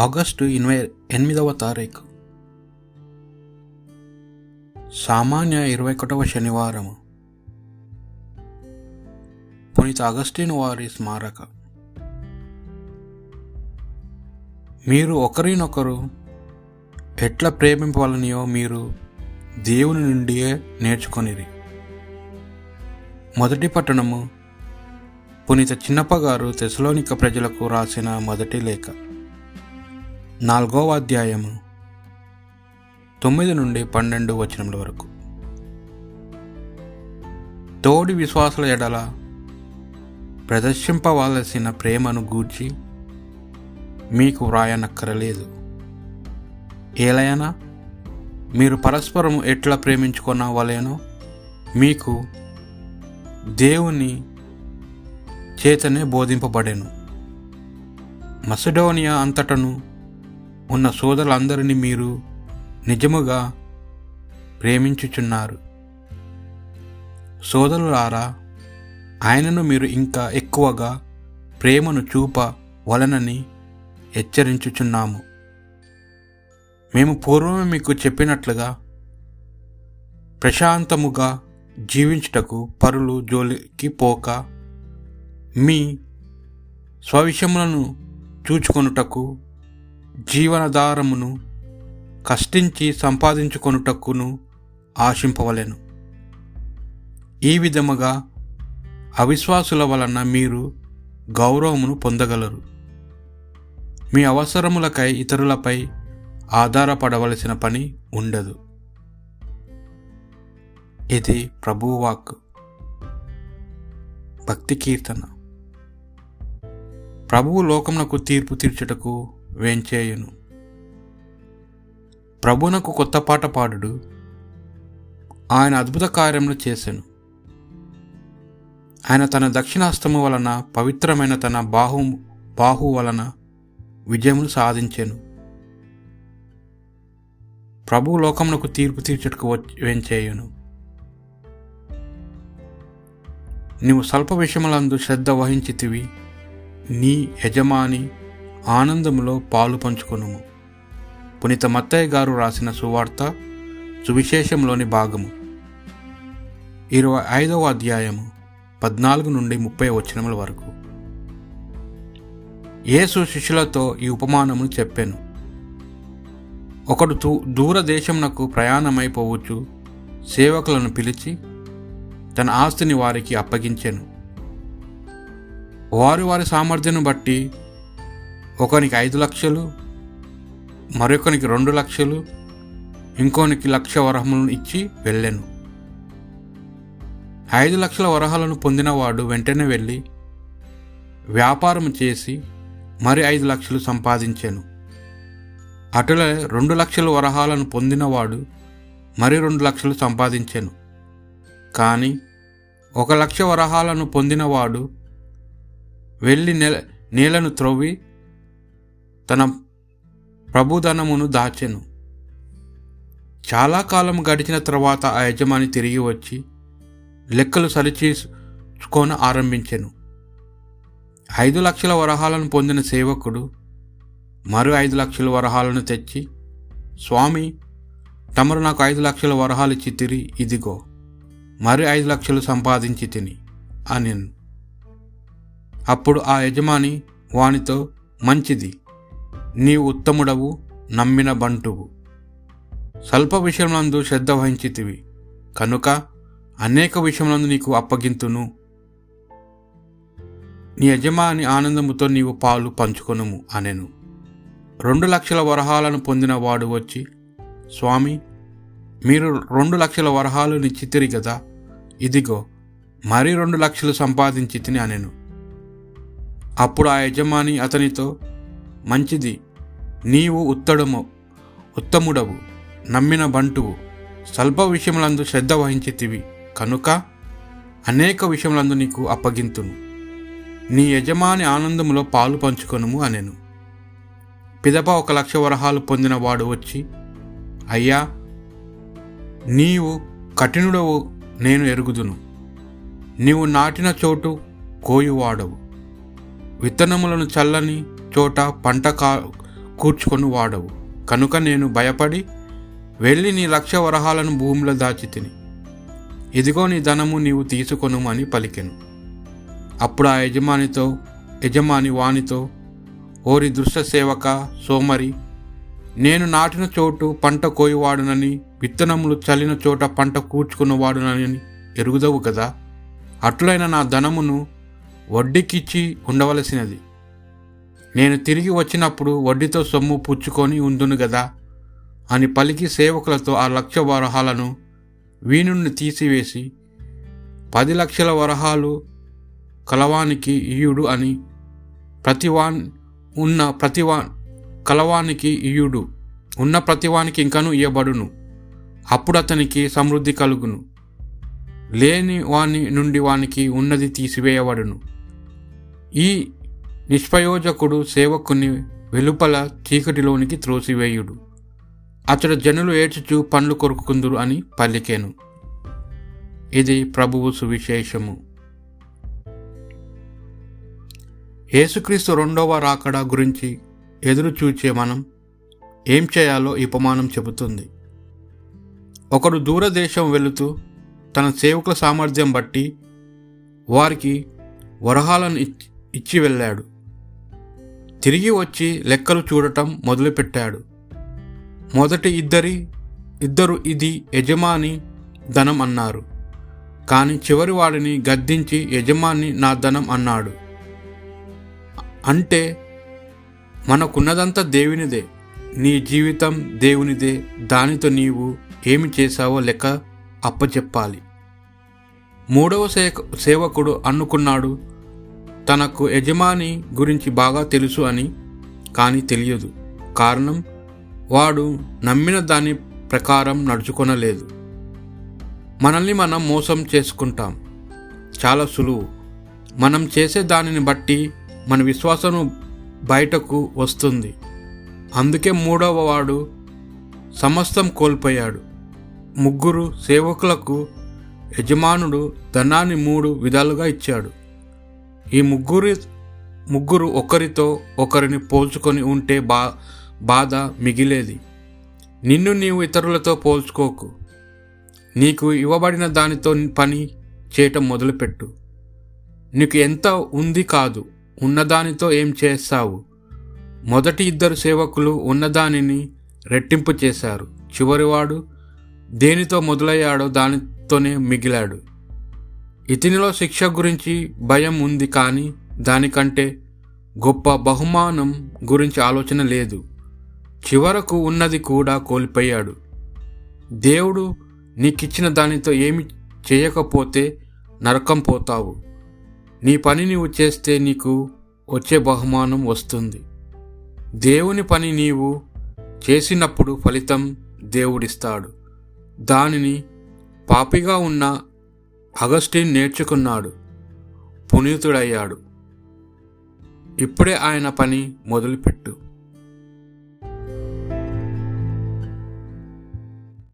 August 28వ తారీఖు, సామాన్య 21వ శనివారం. పునీత అగస్టిన్ వారి స్మారక. మీరు ఒకరినొకరు ఎట్లా ప్రేమింపవలనియో మీరు దేవుని నుండియే నేర్చుకొనిరి. మొదటి పట్టణము పునీత చిన్నప్ప గారు థెస్సలోనిక ప్రజలకు రాసిన మొదటి లేఖ, 4వ అధ్యాయము 9 నుండి 12 వచనముల వరకు. తోడి విశ్వాసుల ఎడల ప్రదర్శింపవలసిన ప్రేమను గూర్చి మీకు వ్రాయనక్కరలేదు. ఏలైనా మీరు పరస్పరం ఎట్లా ప్రేమించుకున్న వలెనో మీకు దేవుని చేతనే బోధింపబడెను. మసెడోనియా అంతటను ఉన్న సోదరులందరినీ మీరు నిజముగా ప్రేమించుచున్నారు. సోదరులారా, ఆయనను మీరు ఇంకా ఎక్కువగా ప్రేమను చూపవలనని హెచ్చరించుచున్నాము. మేము పూర్వమే మీకు చెప్పినట్లుగా ప్రశాంతముగా జీవించుటకు పరులు జోలికి పోక మీ స్వవిషయములను చూచుకొనుటకు, జీవనాధారమును కష్టించి సంపాదించుకొనుటకును ఆశింపవలెను. ఈ విధముగా అవిశ్వాసుల వలన మీరు గౌరవమును పొందగలరు. మీ అవసరములకై ఇతరులపై ఆధారపడవలసిన పని ఉండదు. ఇది ప్రభువాక్. భక్తి కీర్తన. ప్రభువు లోకమునకు తీర్పు తీర్చుటకు వేంచేయును. ప్రభునకు కొత్త పాట పాడుడు. ఆయన అద్భుత కార్యములు చేసెను. ఆయన తన దక్షిణహస్తము వలన, పవిత్రమైన తన బాహు వలన విజయమును సాధించెను. ప్రభువు లోకమునకు తీర్పు తీర్చుటకు వేంచేయును. నీవు స్వల్ప విషయములందు శ్రద్ధ వహించితివి, నీ యజమాని ఆనందములో పాలు పంచుకొనుము. పునీత మత్తయ్య గారు రాసిన సువార్త సువిశేషంలోని భాగము, 25వ అధ్యాయము 14 నుండి 30 వచనముల వరకు. యేసు శిష్యులతో ఈ ఉపమానమును చెప్పెను. ఒకడు దూరదేశమునకు ప్రయాణమైపోవచ్చు సేవకులను పిలిచి తన ఆస్తిని వారికి అప్పగించెను. వారు వారి సామర్థ్యను బట్టి ఒకనికి 5 లక్షలు, మరొకనికి 2 లక్షలు, ఇంకొనికి 1,00,000 వరహాలను ఇచ్చి వెళ్ళెను. 5 లక్షల వరహాలను పొందినవాడు వెంటనే వెళ్ళి వ్యాపారం చేసి మరి 5 లక్షలు సంపాదించెను. అటులే 2 లక్షల వరహాలను పొందినవాడు మరి 2 లక్షలు సంపాదించెను. కానీ 1 లక్ష వరహాలను పొందినవాడు వెళ్ళి నేలను త్రవ్వి తన ప్రభుధనమును దాచెను. చాలా కాలం గడిచిన తర్వాత ఆ యజమాని తిరిగి వచ్చి లెక్కలు సరిచూసుకొని ఆరంభించెను. 5 లక్షల వరహాలను పొందిన సేవకుడు మరో 5 లక్షల వరహాలను తెచ్చి, స్వామి, తమరు నాకు 5 లక్షల వరహాలు ఇచ్చి తిరి, ఇదిగో మరి 5 లక్షలు సంపాదించి తిని అనెను. అప్పుడు ఆ యజమాని వానితో, మంచిది, నీవు ఉత్తముడవు, నమ్మిన బంటువు, స్వల్ప విషయములందు శ్రద్ధ వహించితివి కనుక అనేక విషయములందు నీకు అప్పగింతును, నీ యజమాని ఆనందముతో నీవు పాలు పంచుకొనుము అనెను. 2 లక్షల వరహాలను పొందిన వాడు వచ్చి, స్వామి, మీరు 2 లక్షల వరహాలు నిచ్చితిరి కదా, ఇదిగో మరీ 2 లక్షలు సంపాదించి తిని అనెను. అప్పుడు ఆ యజమాని అతనితో, మంచిది, నీవు ఉత్తముడవు, నమ్మిన బంటువు, స్వల్ప విషయములందు శ్రద్ధ వహించితివి కనుక అనేక విషయములందు నీకు అప్పగింతును, నీ యజమాని ఆనందములో పాలు పంచుకొనుము అనెను. పిదప 1 లక్ష వరహాలు పొందిన వాడు వచ్చి, అయ్యా, నీవు కఠినుడవు, నేను ఎరుగుదును, నీవు నాటిన చోటు కోయువాడవు, విత్తనములను చల్లని చోట పంట కూర్చుకొని వాడవు, కనుక నేను భయపడి వెళ్ళి నీ లక్ష వరహాలను భూమిలో దాచి తిని ఇదిగో నీ ధనము నీవు తీసుకొను అని పలికెను. అప్పుడు ఆ యజమాని వానితో, ఓరి దుష్ట సేవక సోమరి, నేను నాటిన చోటు పంట కోయివాడునని, విత్తనములు చల్లిన చోట పంట కూర్చుకున్నవాడునని ఎరుగుదవు కదా. అట్లైన నా ధనమును వడ్డీకిచ్చి ఉండవలసినది, నేను తిరిగి వచ్చినప్పుడు వడ్డీతో సొమ్ము పుచ్చుకొని ఉందును గదా అని పలికి సేవకులతో ఆ లక్ష వరహాలను వీణుని తీసివేసి 10 లక్షల వరహాలు కలవానికి ఇయుడు అని ఉన్న ప్రతివానికి ఇంకను ఇయ్యబడును, అప్పుడు అతనికి సమృద్ధి కలుగును. లేని వాని నుండి వానికి ఉన్నది తీసివేయబడును. ఈ నిష్ప్రయోజకుడు సేవకుని వెలుపల చీకటిలోనికి త్రోసివేయుడు. అతడు జనులు ఏడ్చుచు పండ్లు కొరుకుందురు అని పలికెను. ఇది ప్రభువు సువిశేషము. యేసుక్రీస్తు రెండవ రాకడ గురించి ఎదురుచూచే మనం ఏం చేయాలో ఈ ఉపమానం చెబుతుంది. ఒకడు దూరదేశం వెళుతూ తన సేవకుల సామర్థ్యం బట్టి వారికి వరహాలను ఇచ్చి వెళ్ళాడు. తిరిగి వచ్చి లెక్కలు చూడటం మొదలుపెట్టాడు. మొదటి ఇద్దరు ఇది యజమాని ధనం అన్నారు. కానీ చివరి వాడిని గద్దించి యజమాని నా ధనం అన్నాడు. అంటే మనకున్నదంతా దేవునిదే, నీ జీవితం దేవునిదే, దానితో నీవు ఏమి చేశావో లెక్క అప్పచెప్పాలి. మూడవ సేవకుడు అనుకున్నాడు తనకు యజమాని గురించి బాగా తెలుసు అని. కానీ తెలియదు, కారణం వాడు నమ్మిన దాని ప్రకారం నడుచుకొనలేదు. మనల్ని మనం మోసం చేసుకుంటాం చాలా సులువు. మనం చేసే దానిని బట్టి మన విశ్వాసం బయటకు వస్తుంది. అందుకే మూడవ వాడు సమస్తం కోల్పోయాడు. ముగ్గురు సేవకులకు యజమానుడు ధనాన్ని 3 విధాలుగా ఇచ్చాడు. ఈ ముగ్గురు ఒకరితో ఒకరిని పోల్చుకొని ఉంటే బాధ మిగిలేది. నిన్ను నీవు ఇతరులతో పోల్చుకోకు. నీకు ఇవ్వబడిన దానితో పని చేయటం మొదలుపెట్టు. నీకు ఎంత ఉంది కాదు, ఉన్నదానితో ఏం చేస్తావు. మొదటి 2 సేవకులు ఉన్నదానిని రెట్టింపు చేశారు. చివరివాడు దేనితో మొదలయ్యాడో దానితోనే మిగిలాడు. ఇతనిలో శిక్ష గురించి భయం ఉంది, కానీ దానికంటే గొప్ప బహుమానం గురించి ఆలోచన లేదు. చివరకు ఉన్నది కూడా కోల్పోయాడు. దేవుడు నీకిచ్చిన దానితో ఏమి చేయకపోతే నరకం పోతావు. నీ పని నీవు చేస్తే నీకు వచ్చే బహుమానం వస్తుంది. దేవుని పని నీవు చేసినప్పుడు ఫలితం దేవుడిస్తాడు. దానిని పాపిగా ఉన్న అగస్టిన్ నేర్చుకున్నాడు, పునీతుడయ్యాడు. ఇప్పుడే ఆయన పని మొదలుపెట్టు.